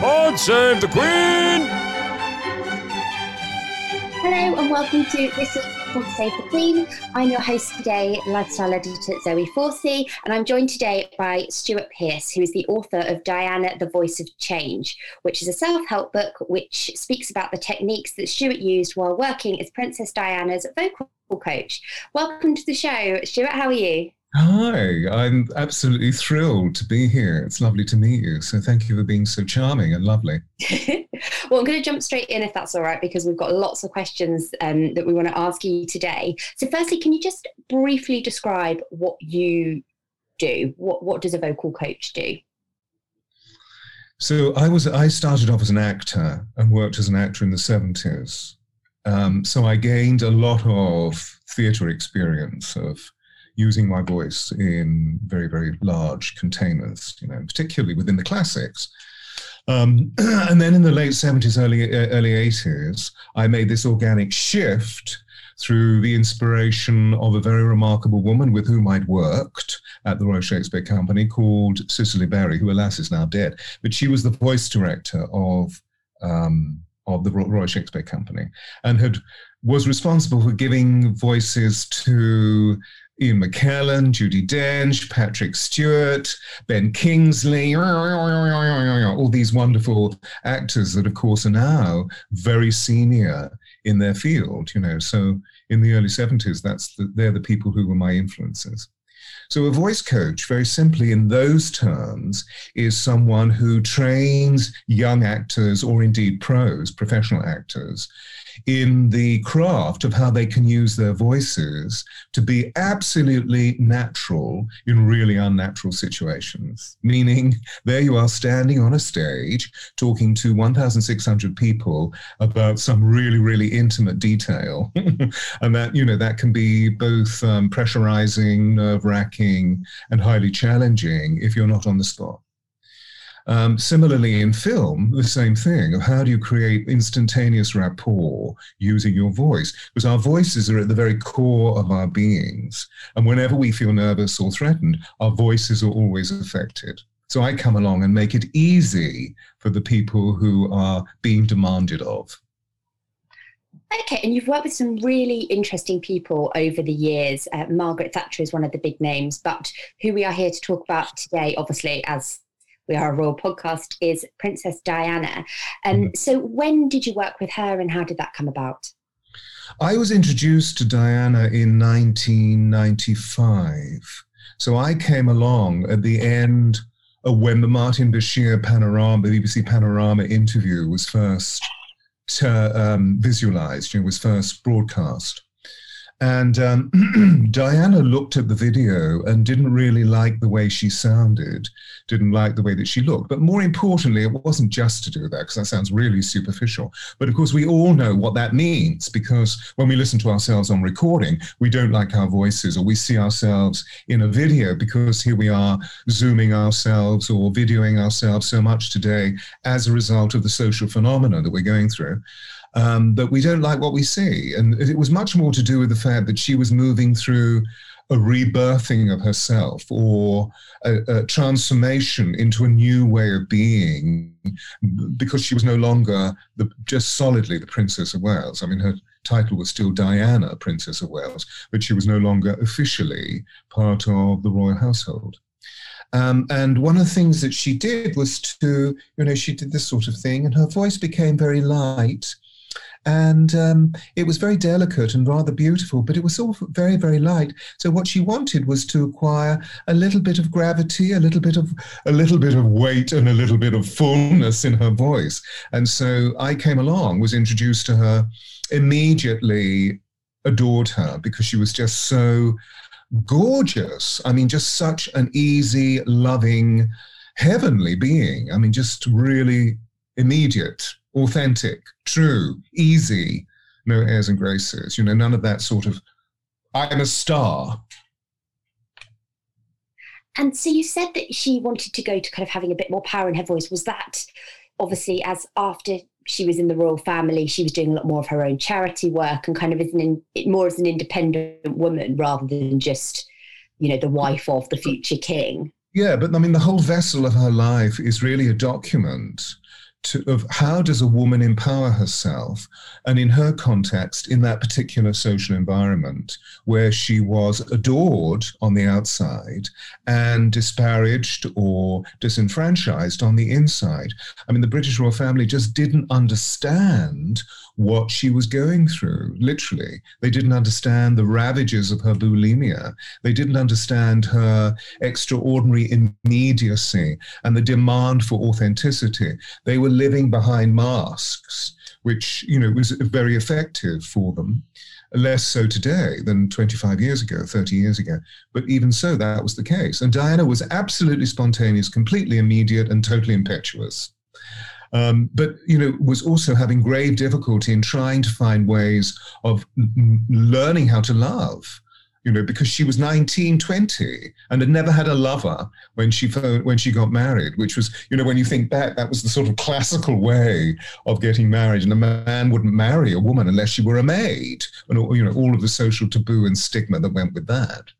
God save the Queen! Hello and welcome to this week's God Save the Queen. I'm your host today, lifestyle editor Zoe Forsey, and I'm joined today by Stuart Pearce, who is the author of Diana, the Voice of Change, which is a self-help book which speaks about the techniques that Stuart used while working as Princess Diana's vocal coach. Welcome to the show, Stuart. How are you? Hi, I'm absolutely thrilled to be here. It's lovely to meet you. So thank you for being so charming and lovely. Well, I'm going to jump straight in if that's all right, because we've got lots of questions that we want to ask you today. So firstly, can you just briefly describe what you do? What does a vocal coach do? So I started off as an actor and worked as an actor in the 70s. So I gained a lot of theatre experience of using my voice in very, very large containers, particularly within the classics. And then in the late 70s, early 80s, I made this organic shift through the inspiration of a very remarkable woman with whom I'd worked at the Royal Shakespeare Company called Cicely Berry, who alas is now dead, but she was the voice director of the Royal Shakespeare Company and was responsible for giving voices to Ian McKellen, Judy Dench, Patrick Stewart, Ben Kingsley, all these wonderful actors that, of course, are now very senior in their field, So in the early 70s, they're the people who were my influences. So a voice coach, very simply in those terms, is someone who trains young actors or indeed professional actors, in the craft of how they can use their voices to be absolutely natural in really unnatural situations. Meaning, there you are standing on a stage talking to 1,600 people about some really, really intimate detail. And that, that can be both pressurizing, nerve-wracking, and highly challenging if you're not on the spot. Similarly, in film, the same thing of how do you create instantaneous rapport using your voice? Because our voices are at the very core of our beings. And whenever we feel nervous or threatened, our voices are always affected. So I come along and make it easy for the people who are being demanded of. Okay, and you've worked with some really interesting people over the years. Margaret Thatcher is one of the big names, but who we are here to talk about today, obviously, as we are a royal podcast, is Princess Diana. So when did you work with her and how did that come about? I was introduced to Diana in 1995. So I came along at the end of when the Martin Bashir BBC Panorama interview was first visualized, was first broadcast. And Diana looked at the video and didn't really like the way she sounded, didn't like the way that she looked. But more importantly, it wasn't just to do with that, because that sounds really superficial. But of course, we all know what that means, because when we listen to ourselves on recording, we don't like our voices, or we see ourselves in a video, because here we are zooming ourselves or videoing ourselves so much today as a result of the social phenomena that we're going through. But we don't like what we see. And it was much more to do with the fact that she was moving through a rebirthing of herself, or a transformation into a new way of being, because she was no longer just solidly the Princess of Wales. I mean, her title was still Diana, Princess of Wales, but she was no longer officially part of the royal household. And one of the things that she did was to, you know, she did this sort of thing, and her voice became very light. And it was very delicate and rather beautiful, but it was all very, very light. So what she wanted was to acquire a little bit of gravity, a little bit of weight, and a little bit of fullness in her voice. And so I came along, was introduced to her, immediately adored her because she was just so gorgeous. I mean, just such an easy, loving, heavenly being. I mean, just really immediate, authentic, true, easy, no airs and graces, you know, none of that sort of, I'm a star. And so you said that she wanted to go to kind of having a bit more power in her voice. Was that obviously as after she was in the royal family, she was doing a lot more of her own charity work and kind of as more as an independent woman rather than just, you know, the wife of the future king? Yeah, but I mean, the whole vessel of her life is really a document of how does a woman empower herself, and in her context, in that particular social environment where she was adored on the outside and disparaged or disenfranchised on the inside. I mean, the British royal family just didn't understand what she was going through, literally. They didn't understand the ravages of her bulimia. They didn't understand her extraordinary immediacy and the demand for authenticity. They were living behind masks, which, you know, was very effective for them, less so today than 25 years ago, 30 years ago. But even so, that was the case. And Diana was absolutely spontaneous, completely immediate, and totally impetuous. But, you know, was also having grave difficulty in trying to find ways of learning how to love, you know, because she was 19, 20 and had never had a lover when she got married, which was, you know, when you think back, that was the sort of classical way of getting married. And a man wouldn't marry a woman unless she were a maid, and, you know, all of the social taboo and stigma that went with that.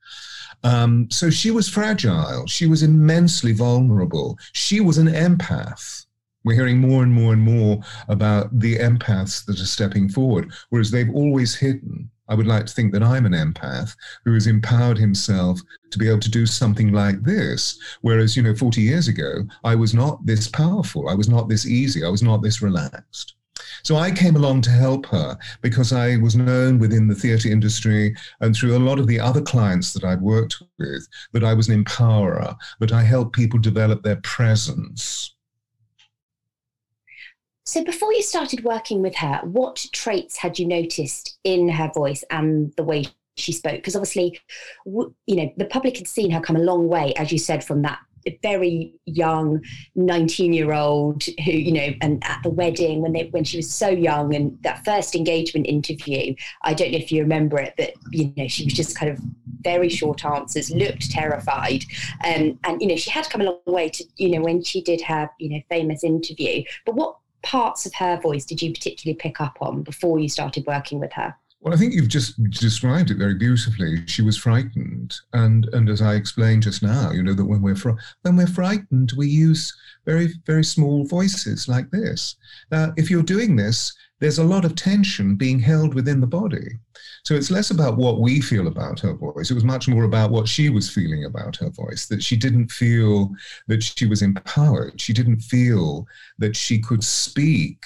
So she was fragile. She was immensely vulnerable. She was an empath. We're hearing more and more and more about the empaths that are stepping forward, whereas they've always hidden. I would like to think that I'm an empath who has empowered himself to be able to do something like this. Whereas, you know, 40 years ago, I was not this powerful. I was not this easy. I was not this relaxed. So I came along to help her because I was known within the theatre industry and through a lot of the other clients that I'd worked with, that I was an empowerer, that I helped people develop their presence. So before you started working with her, what traits had you noticed in her voice and the way she spoke? Because obviously, you know, the public had seen her come a long way, as you said, from that very young 19-year-old who, you know, and at the wedding when she was so young, and that first engagement interview, I don't know if you remember it, but, you know, she was just kind of very short answers, looked terrified. And, you know, she had come a long way to, you know, when she did her, you know, famous interview. But what parts of her voice did you particularly pick up on before you started working with her? Well, I think you've just described it very beautifully. She was frightened, and as I explained just now, you know, that when we're frightened, we use very, very small voices like this. Now, if you're doing this, there's a lot of tension being held within the body. So it's less about what we feel about her voice. It was much more about what she was feeling about her voice, that she didn't feel that she was empowered. She didn't feel that she could speak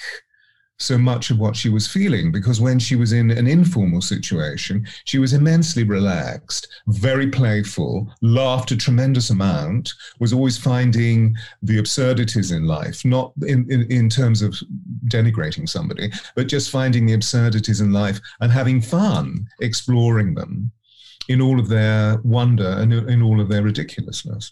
so much of what she was feeling, because when she was in an informal situation, she was immensely relaxed, very playful, laughed a tremendous amount, was always finding the absurdities in life, not in terms of denigrating somebody, but just finding the absurdities in life and having fun exploring them in all of their wonder and in all of their ridiculousness.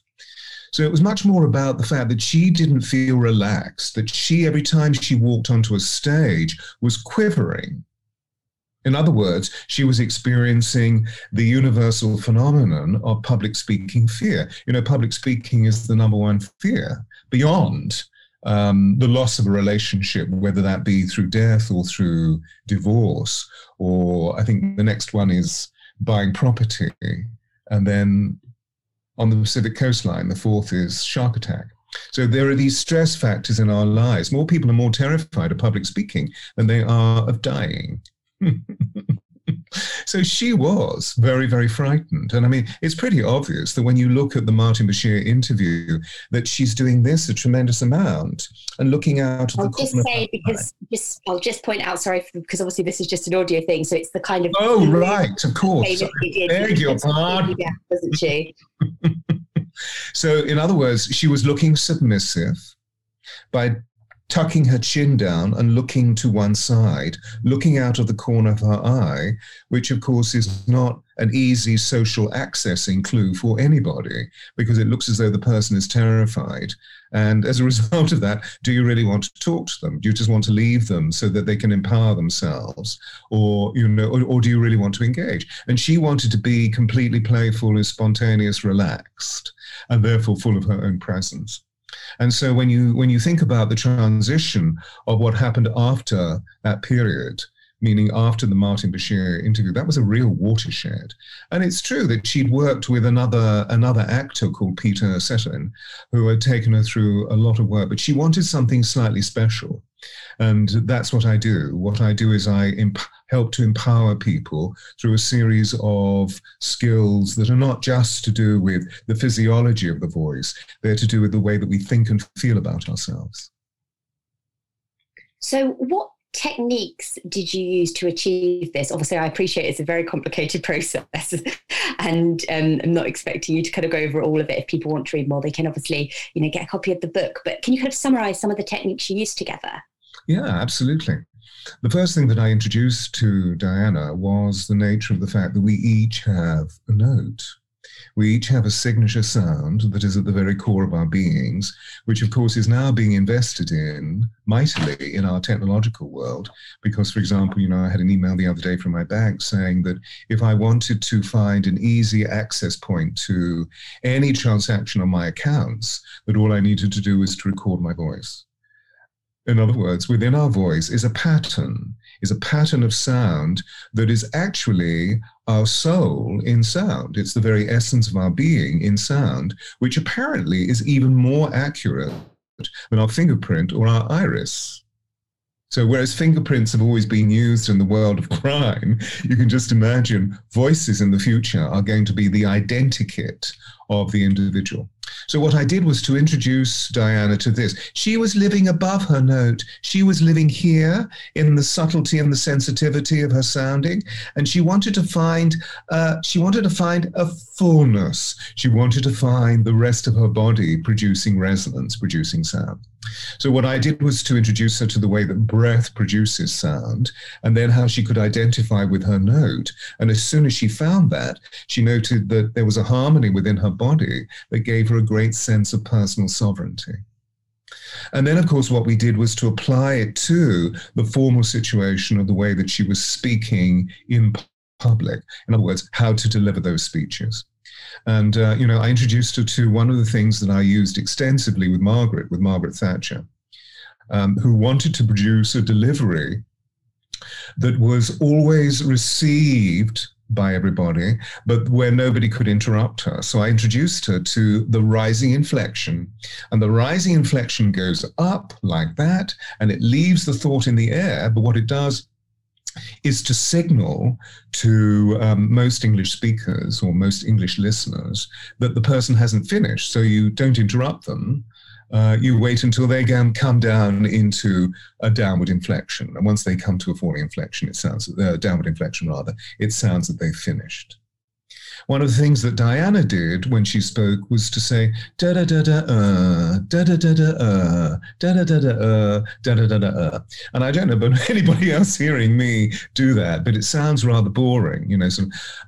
So it was much more about the fact that she didn't feel relaxed, that she, every time she walked onto a stage, was quivering. In other words, she was experiencing the universal phenomenon of public speaking fear. You know, public speaking is the number one fear, beyond the loss of a relationship, whether that be through death or through divorce, or I think the next one is buying property, and then on the Pacific coastline, the fourth is shark attack. So there are these stress factors in our lives. More people are more terrified of public speaking than they are of dying. So she was very, very frightened. And I mean, it's pretty obvious that when you look at the Martin Bashir interview, that she's doing this a tremendous amount and looking out. I'll just point out, sorry, because obviously this is just an audio thing. So it's the kind of. Oh, right. Of course. I beg your pardon. Yeah, wasn't she? So in other words, she was looking submissive by tucking her chin down and looking to one side, looking out of the corner of her eye, which of course is not an easy social accessing clue for anybody, because it looks as though the person is terrified. And as a result of that, do you really want to talk to them? Do you just want to leave them so that they can empower themselves? Or, you know, or do you really want to engage? And she wanted to be completely playful and spontaneous, relaxed, and therefore full of her own presence. And so when you think about the transition of what happened after that period, meaning after the Martin Bashir interview, that was a real watershed. And it's true that she'd worked with another actor called Peter Seton, who had taken her through a lot of work, but she wanted something slightly special. And that's what I do. What I do is I help to empower people through a series of skills that are not just to do with the physiology of the voice, they're to do with the way that we think and feel about ourselves. So what techniques did you use to achieve this? Obviously, I appreciate it's a very complicated process and I'm not expecting you to kind of go over all of it. If people want to read more, they can obviously, you know, get a copy of the book. But can you kind of summarise some of the techniques you used together? Yeah, absolutely. The first thing that I introduced to Diana was the nature of the fact that we each have a note. We each have a signature sound that is at the very core of our beings, which of course is now being invested in mightily in our technological world. Because, for example, you know, I had an email the other day from my bank saying that if I wanted to find an easy access point to any transaction on my accounts, that all I needed to do was to record my voice. In other words, within our voice is a pattern of sound that is actually our soul in sound. It's the very essence of our being in sound, which apparently is even more accurate than our fingerprint or our iris. So whereas fingerprints have always been used in the world of crime, you can just imagine voices in the future are going to be the identikit of the individual. So what I did was to introduce Diana to this. She was living above her note. She was living here in the subtlety and the sensitivity of her sounding. And she wanted to find a fullness. She wanted to find the rest of her body producing resonance, producing sound. So what I did was to introduce her to the way that breath produces sound, and then how she could identify with her note. And as soon as she found that, she noted that there was a harmony within her body that gave her a great sense of personal sovereignty. And then, of course, what we did was to apply it to the formal situation of the way that she was speaking in public. In other words, how to deliver those speeches. And, you know, I introduced her to one of the things that I used extensively with Margaret Thatcher, who wanted to produce a delivery that was always received by everybody, but where nobody could interrupt her. So I introduced her to the rising inflection, and the rising inflection goes up like that, and it leaves the thought in the air, but what it does is to signal to most English speakers or most English listeners that the person hasn't finished, so you don't interrupt them. You wait until they come down into a downward inflection. And once they come to a falling inflection, it sounds, downward inflection rather, it sounds that they've finished. One of the things that Diana did when she spoke was to say, And I don't know about anybody else hearing me do that, but it sounds rather boring. You know,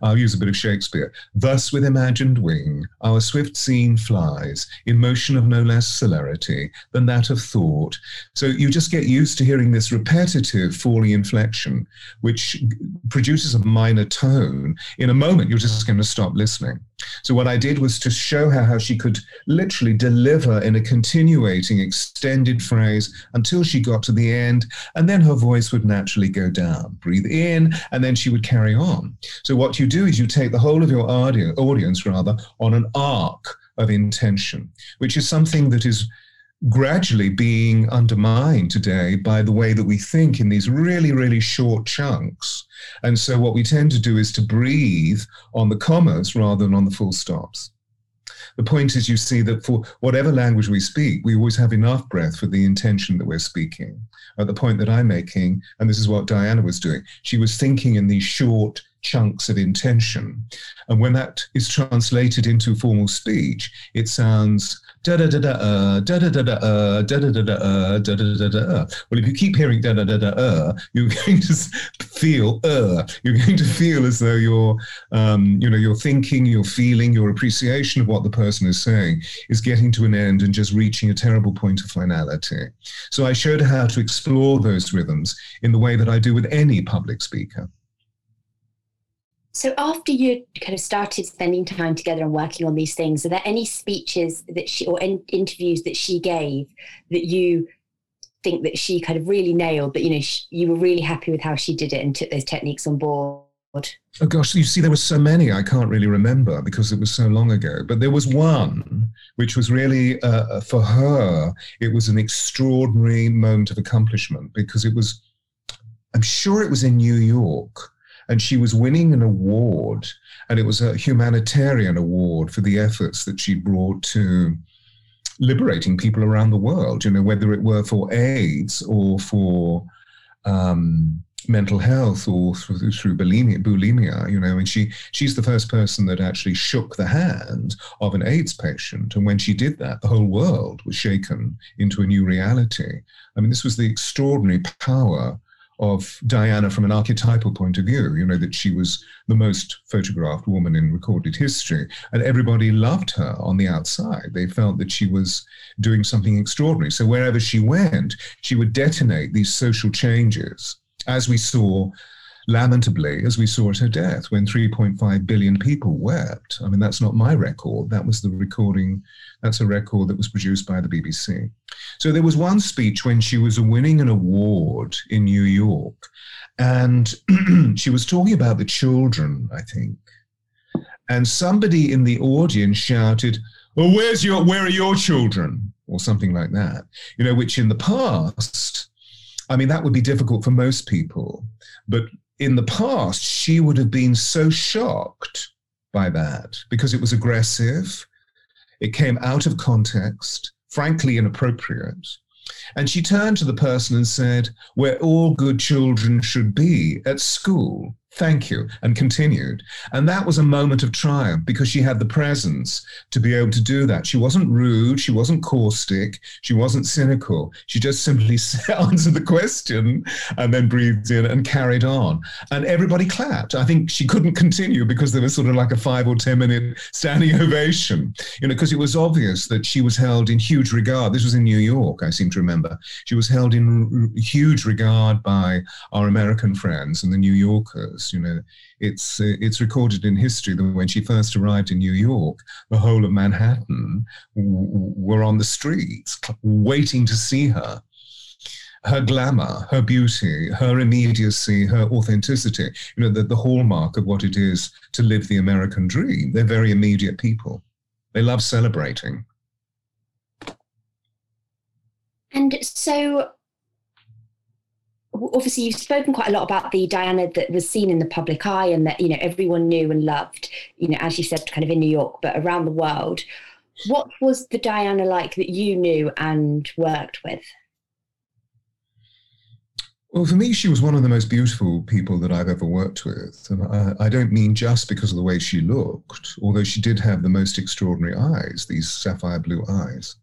I'll use a bit of Shakespeare. Thus with imagined wing, our swift scene flies in motion of no less celerity than that of thought. So you just get used to hearing this repetitive falling inflection, which produces a minor tone. In a moment, you're just going to stop listening. So what I did was to show her how she could literally deliver in a continuating extended phrase until she got to the end, and then her voice would naturally go down, breathe in, and then she would carry on. So what you do is you take the whole of your audience on an arc of intention, which is something that is gradually being undermined today by the way that we think in these really, really short chunks. And so what we tend to do is to breathe on the commas rather than on the full stops. The point is, you see that for whatever language we speak, we always have enough breath for the intention that we're speaking. At the point that I'm making, and this is what Diana was doing, she was thinking in these short chunks of intention. And when that is translated into formal speech, it sounds da-da-da-da-uh, da-da-da-da-uh, da-da-da-da-uh, da-da-da-da-uh. Well, if you keep hearing da-da-da-da-uh, you're going to feel you're going to feel as though your thinking, your feeling, your appreciation of what the person is saying is getting to an end and just reaching a terrible point of finality. So I showed her how to explore those rhythms in the way that I do with any public speaker. So after you kind of started spending time together and working on these things, are there any speeches that she, or interviews that she gave that you think that she kind of really nailed, that, you know, you were really happy with how she did it and took those techniques on board? Oh gosh, you see, there were so many I can't really remember because it was so long ago. But there was one which was really, for her, it was an extraordinary moment of accomplishment because it was, I'm sure it was in New York, and she was winning an award, and it was a humanitarian award for the efforts that she brought to liberating people around the world, you know, whether it were for AIDS or for mental health or through bulimia, you know. And she's the first person that actually shook the hand of an AIDS patient. And when she did that, the whole world was shaken into a new reality. I mean, this was the extraordinary power of Diana from an archetypal point of view, you know, that she was the most photographed woman in recorded history, and everybody loved her on the outside. They felt that she was doing something extraordinary. So wherever she went, she would detonate these social changes, as we saw, lamentably, as we saw at her death, when 3.5 billion people wept. I mean, that's not my record. That was the recording. That's a record that was produced by the BBC. So there was one speech when she was winning an award in New York, and she was talking about the children, I think. And somebody in the audience shouted, "Well, where are your children?" or something like that, you know, which in the past, I mean, that would be difficult for most people, but in the past, she would have been so shocked by that because it was aggressive. It came out of context, frankly inappropriate. And she turned to the person and said, "Where all good children should be, at school. Thank you," and continued. And that was a moment of triumph because she had the presence to be able to do that. She wasn't rude. She wasn't caustic. She wasn't cynical. She just simply answered the question and then breathed in and carried on. And everybody clapped. I think she couldn't continue because there was sort of like a 5 or 10 minute standing ovation, you know, because it was obvious that she was held in huge regard. This was in New York, I seem to remember. She was held in huge regard by our American friends and the New Yorkers. You know, it's recorded in history that when she first arrived in New York, the whole of Manhattan were on the streets waiting to see her. Her glamour, her beauty, her immediacy, her authenticity, you know, the hallmark of what it is to live the American dream. They're very immediate people. They love celebrating. And so, obviously, you've spoken quite a lot about the Diana that was seen in the public eye and that, you know, everyone knew and loved, you know, as you said, kind of in New York, but around the world. What was the Diana like that you knew and worked with? Well, for me, she was one of the most beautiful people that I've ever worked with. And I don't mean just because of the way she looked, although she did have the most extraordinary eyes, these sapphire blue eyes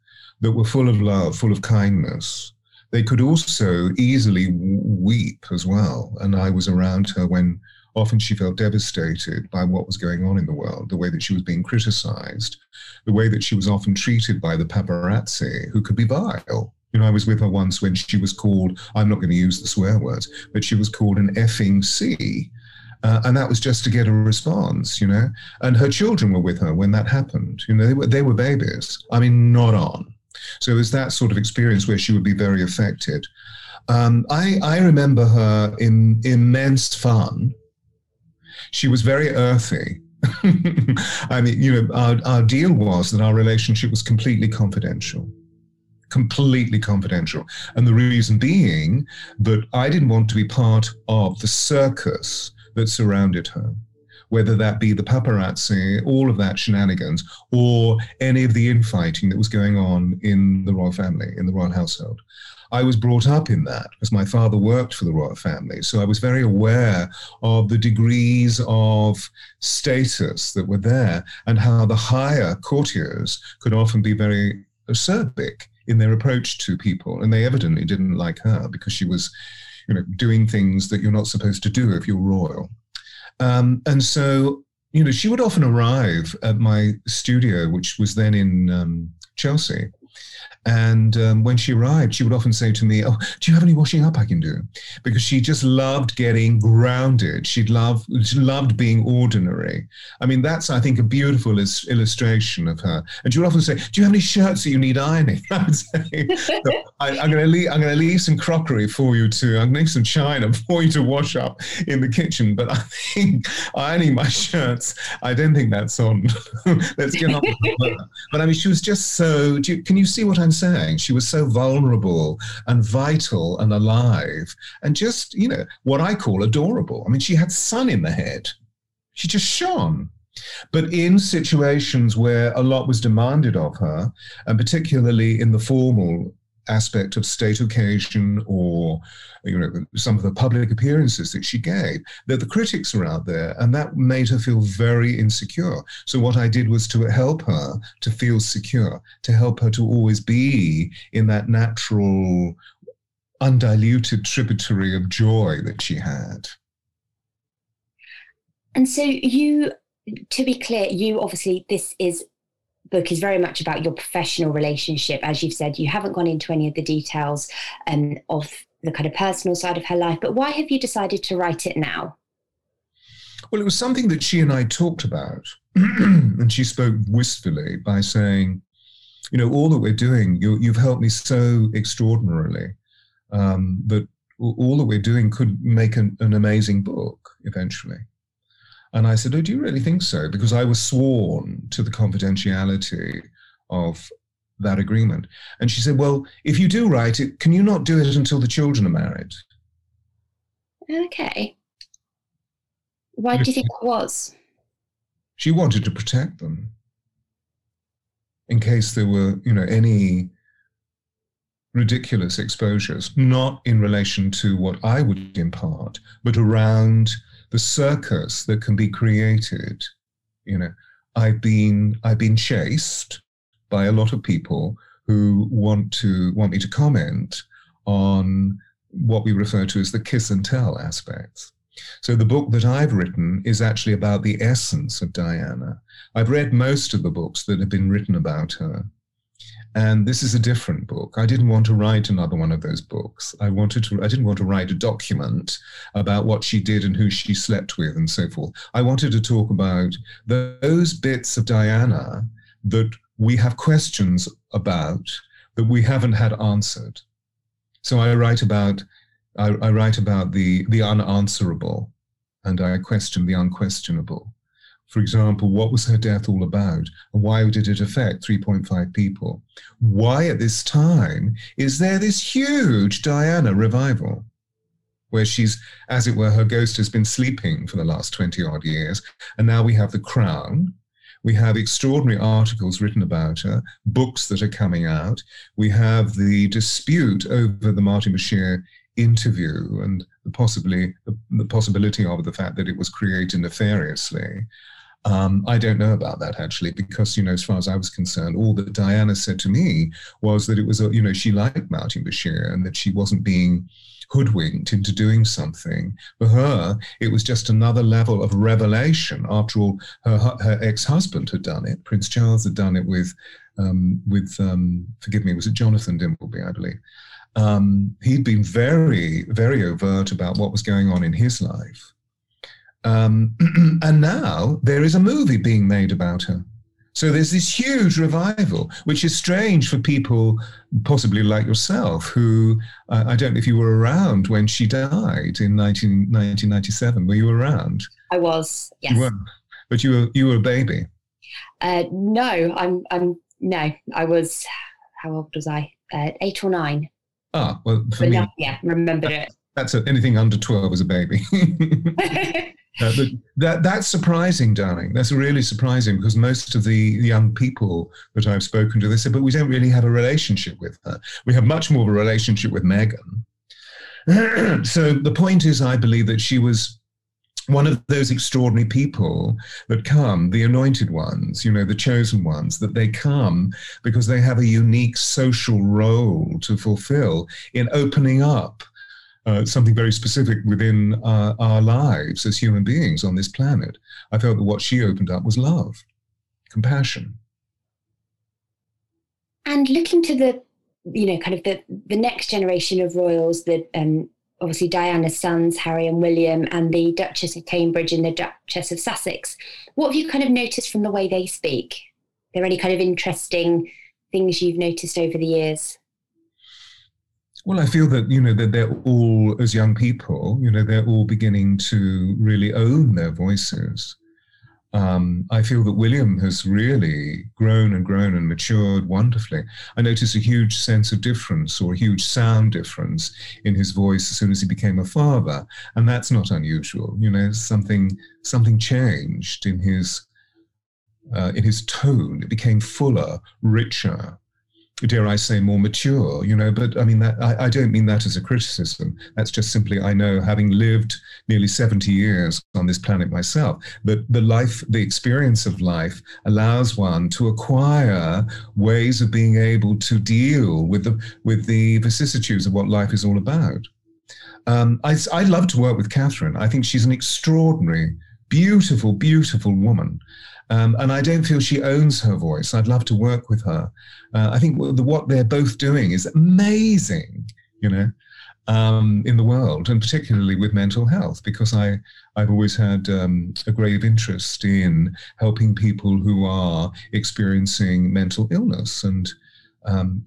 that were full of love, full of kindness. They could also easily weep as well. And I was around her when often she felt devastated by what was going on in the world, the way that she was being criticized, the way that she was often treated by the paparazzi, who could be vile. You know, I was with her once when she was called, I'm not going to use the swear words, but she was called an effing C. And that was just to get a response, you know. And her children were with her when that happened. You know, they were babies. I mean, not on. So it was that sort of experience where she would be very affected. I remember her in immense fun. She was very earthy. I mean, you know, our deal was that our relationship was completely confidential. completely confidential. And the reason being that I didn't want to be part of the circus that surrounded her, whether that be the paparazzi, all of that shenanigans, or any of the infighting that was going on in the royal family, in the royal household. I was brought up in that because my father worked for the royal family. So I was very aware of the degrees of status that were there and how the higher courtiers could often be very acerbic in their approach to people. And they evidently didn't like her because she was, you know, doing things that you're not supposed to do if you're royal. And so, you know, she would often arrive at my studio, which was then in Chelsea. And when she arrived, she would often say to me, "Oh, do you have any washing up I can do?" Because she just loved getting grounded. She loved being ordinary. I mean, that's, I think, a beautiful illustration of her. And she would often say, "Do you have any shirts that you need ironing?" I would say, "No, I'm going to leave some crockery for you to. I'm going to leave some china for you to wash up in the kitchen. But I think ironing my shirts, I don't think that's on. Let's get on with that." But I mean, she was just so. Can you see what I'm saying? She was so vulnerable and vital and alive and just, you know, what I call adorable. I mean, she had sun in the head. She just shone. But in situations where a lot was demanded of her, and particularly in the formal aspect of state occasion or, you know, some of the public appearances that she gave, that the critics were out there, and that made her feel very insecure. So what I did was to help her to feel secure, to help her to always be in that natural, undiluted tributary of joy that she had. And so you, to be clear, you obviously, book is very much about your professional relationship. As you've said, you haven't gone into any of the details of the kind of personal side of her life, but why have you decided to write it now? Well, it was something that she and I talked about, and she spoke wistfully by saying, you know, all that we're doing, you've helped me so extraordinarily that all that we're doing could make an amazing book eventually. And I said, "Oh, do you really think so?" Because I was sworn to the confidentiality of that agreement. And she said, "Well, if you do write it, can you not do it until the children are married?" Okay. Why do you think that was? She wanted to protect them in case there were, you know, any ridiculous exposures, not in relation to what I would impart, but around the circus that can be created. You know, I've been chased by a lot of people who want me to comment on what we refer to as the kiss and tell aspects. So the book that I've written is actually about the essence of Diana. I've read most of the books that have been written about her, and this is a different book. I didn't want to write another one of those books. I didn't want to write a document about what she did and who she slept with and so forth. I wanted to talk about those bits of Diana that we have questions about that we haven't had answered. So I write about the unanswerable, and I question the unquestionable. For example, what was her death all about? And why did it affect 3.5 people? Why at this time is there this huge Diana revival where she's, as it were, her ghost has been sleeping for the last 20 odd years. And now we have The Crown. We have extraordinary articles written about her, books that are coming out. We have the dispute over the Martin Bashir interview and the possibility of the fact that it was created nefariously. I don't know about that, actually, because, you know, as far as I was concerned, all that Diana said to me was that it was, you know, she liked Martin Bashir and that she wasn't being hoodwinked into doing something. For her, it was just another level of revelation. After all, her ex-husband had done it. Prince Charles had done it with forgive me, was it Jonathan Dimbleby, I believe. He'd been very, very overt about what was going on in his life. And now there is a movie being made about her. So there's this huge revival, which is strange for people possibly like yourself, who, I don't know if you were around when she died in 1997. Were you around? I was, yes. You were, but you were a baby. No, I was, how old was I? 8 or 9. Ah, well, for me, yeah, remember it. That's anything under 12 as a baby. That's surprising, darling. That's really surprising, because most of the young people that I've spoken to, they said, but we don't really have a relationship with her. We have much more of a relationship with Meghan. So the point is, I believe that she was one of those extraordinary people that come, the anointed ones, you know, the chosen ones, that they come because they have a unique social role to fulfill in opening up something very specific within our lives as human beings on this planet. I felt that what she opened up was love, compassion. And looking to the, you know, kind of the next generation of royals, the obviously Diana's sons, Harry and William, and the Duchess of Cambridge and the Duchess of Sussex. What have you kind of noticed from the way they speak? Are there any kind of interesting things you've noticed over the years? Well, I feel that, you know, that they're all, as young people, you know, they're all beginning to really own their voices. I feel that William has really grown and matured wonderfully. I noticed a huge sense of difference, or a huge sound difference, in his voice as soon as he became a father. And that's not unusual. You know, something changed in his tone. It became fuller, richer, dare I say, more mature, you know. But I mean, that, I don't mean that as a criticism. That's just simply, I know, having lived nearly 70 years on this planet myself, that the experience of life allows one to acquire ways of being able to deal with the vicissitudes of what life is all about. I love to work with Catherine. I think she's an extraordinary, beautiful, beautiful woman. And I don't feel she owns her voice. I'd love to work with her. I think what they're both doing is amazing, you know, in the world, and particularly with mental health, because I've always had a grave interest in helping people who are experiencing mental illness. And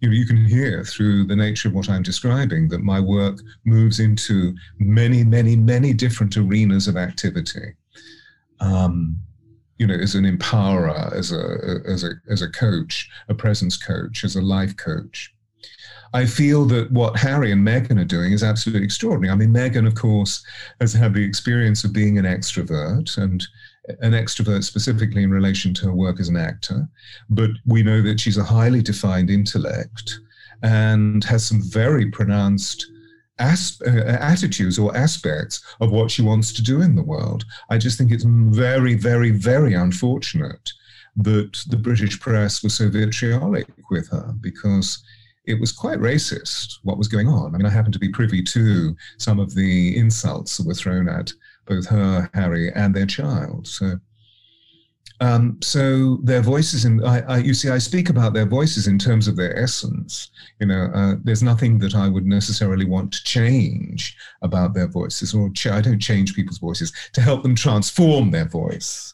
you know, you can hear through the nature of what I'm describing that my work moves into many, many, many different arenas of activity. You know, as an empowerer, as a coach, a presence coach, as a life coach. I feel that what Harry and Meghan are doing is absolutely extraordinary. I mean, Meghan, of course, has had the experience of being an extrovert, and an extrovert specifically in relation to her work as an actor. But we know that she's a highly defined intellect and has some very pronounced attitudes or aspects of what she wants to do in the world. I just think it's very, very, very unfortunate that the British press was so vitriolic with her, because it was quite racist what was going on. I mean, I happen to be privy to some of the insults that were thrown at both her, Harry, and their child. So their voices, you see, I speak about their voices in terms of their essence. You know, there's nothing that I would necessarily want to change about their voices, or I don't change people's voices to help them transform their voice.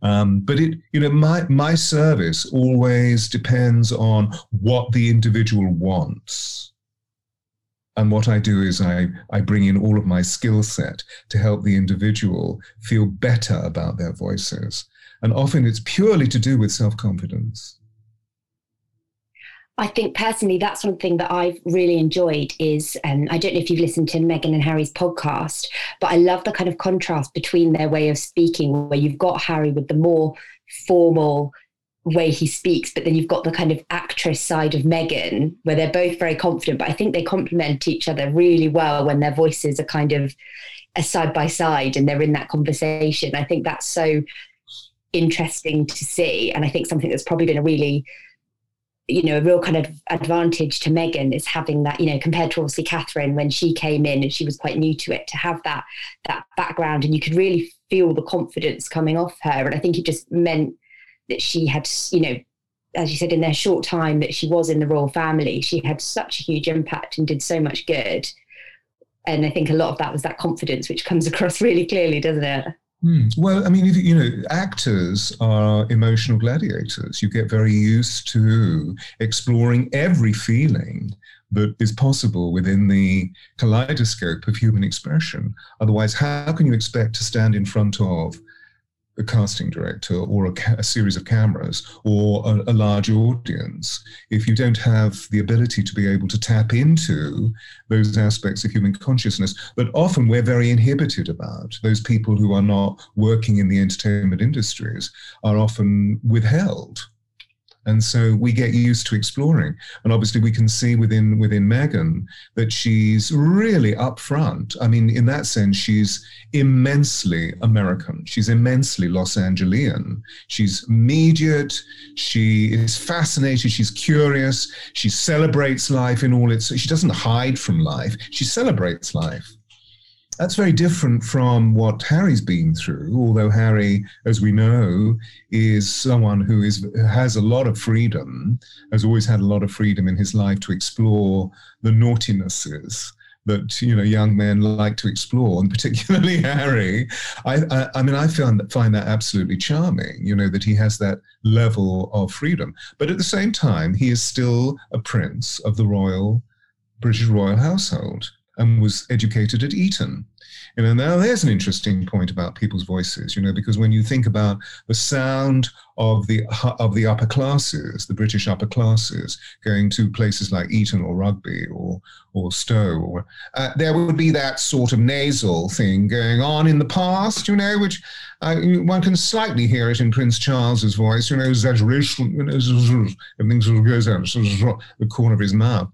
But it, you know, my service always depends on what the individual wants. And what I do is I bring in all of my skill set to help the individual feel better about their voices. And often it's purely to do with self-confidence. I think personally, that's one thing that I've really enjoyed is, I don't know if you've listened to Meghan and Harry's podcast, but I love the kind of contrast between their way of speaking, where you've got Harry with the more formal way he speaks, but then you've got the kind of actress side of Meghan, where they're both very confident, but I think they complement each other really well when their voices are kind of side by side and they're in that conversation. I think that's so interesting to see, and I think something that's probably been a really, you know, a real kind of advantage to Meghan is having that, you know, compared to obviously Catherine when she came in and she was quite new to it, to have that background, and you could really feel the confidence coming off her. And I think it just meant that she had, you know, as you said, in their short time that she was in the royal family, she had such a huge impact and did so much good. And I think a lot of that was that confidence, which comes across really clearly, doesn't it? Well, I mean, if, you know, actors are emotional gladiators. You get very used to exploring every feeling that is possible within the kaleidoscope of human expression. Otherwise, how can you expect to stand in front of a casting director or a series of cameras or a large audience, if you don't have the ability to be able to tap into those aspects of human consciousness that often we're very inhibited about. Those people who are not working in the entertainment industries are often withheld. And so we get used to exploring. And obviously we can see within Meghan that she's really upfront. I mean, in that sense, she's immensely American. She's immensely Los Angelean. She's immediate. She is fascinated. She's curious. She celebrates life in all its... She doesn't hide from life. She celebrates life. That's very different from what Harry's been through, although Harry, as we know, is someone who has a lot of freedom, has always had a lot of freedom in his life to explore the naughtinesses that, you know, young men like to explore, and particularly Harry. I find that absolutely charming, you know, that he has that level of freedom. But at the same time, he is still a prince of the British royal household, and was educated at Eton. You know, now there's an interesting point about people's voices, you know, because when you think about the sound of the upper classes, the British upper classes, going to places like Eton or Rugby or Stowe, there would be that sort of nasal thing going on in the past, you know, which one can slightly hear it in Prince Charles's voice, you know, exaggeration, you know, everything sort of goes out the corner of his mouth.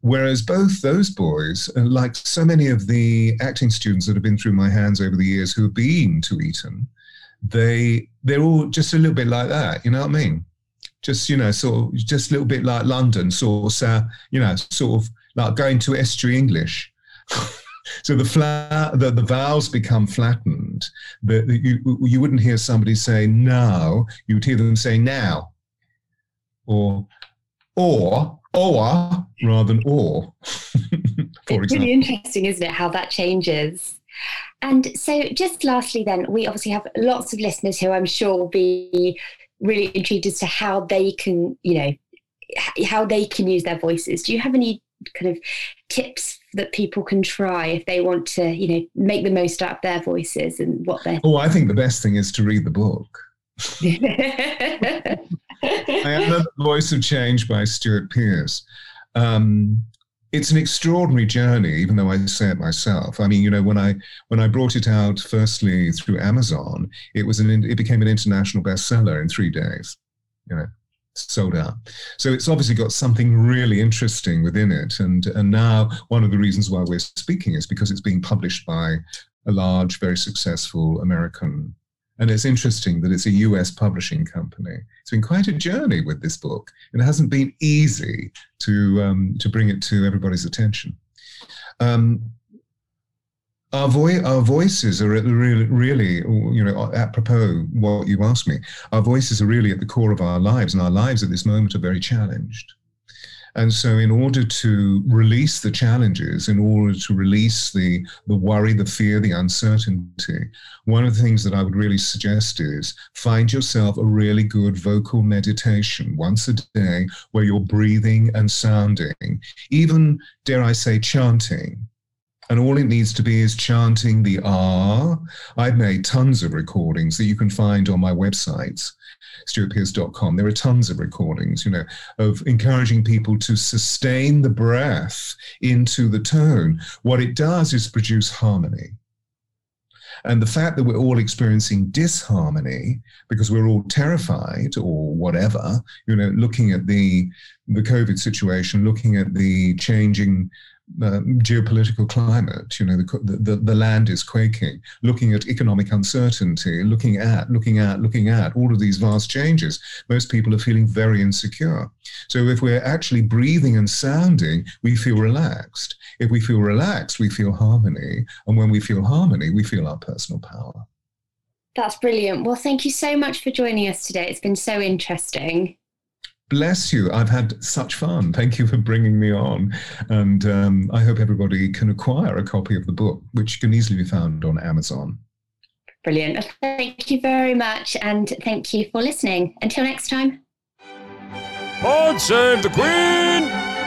Whereas both those boys, like so many of the acting students that have been through my hands over the years who have been to Eton, they're all just a little bit like that, you know what I mean? Just, you know, sort of, just a little bit like London, sort of like going to Estuary English. So the vowels become flattened. You wouldn't hear somebody say now, you would hear them say now. Or rather than or. It's really interesting, isn't it, how that changes? And so just lastly then, we obviously have lots of listeners who I'm sure will be really intrigued as to how they can, you know, how they can use their voices. Do you have any kind of tips that people can try if they want to, you know, make the most out of their voices and what they're... Oh, I think the best thing is to read the book. I have The Voice of Change by Stuart Pearce. It's an extraordinary journey, even though I say it myself. I mean, you know, when I brought it out firstly through Amazon, it became an international bestseller in 3 days. You know, sold out. So it's obviously got something really interesting within it. And now one of the reasons why we're speaking is because it's being published by a large, very successful American. And it's interesting that it's a US publishing company. It's been quite a journey with this book. It hasn't been easy to bring it to everybody's attention. Our voices are really, really, you know, apropos what you asked me, our voices are really at the core of our lives, and our lives at this moment are very challenged. And so in order to release the challenges, in order to release the worry, the fear, the uncertainty, one of the things that I would really suggest is find yourself a really good vocal meditation once a day where you're breathing and sounding, even, dare I say, chanting. And all it needs to be is chanting the R. I've made tons of recordings that you can find on my websites. StewartPearce.com. There are tons of recordings, you know, of encouraging people to sustain the breath into the tone. What it does is produce harmony. And the fact that we're all experiencing disharmony because we're all terrified or whatever, you know, looking at the COVID situation, looking at the changing geopolitical climate, you know, the land is quaking, looking at economic uncertainty, looking at all of these vast changes, most people are feeling very insecure. So if we're actually breathing and sounding, we feel relaxed. If we feel relaxed, we feel harmony. And when we feel harmony, we feel our personal power. That's brilliant. Well, thank you so much for joining us today. It's been so interesting. Bless you. I've had such fun. Thank you for bringing me on. And I hope everybody can acquire a copy of the book, which can easily be found on Amazon. Brilliant. Thank you very much. And thank you for listening. Until next time. God save the Queen!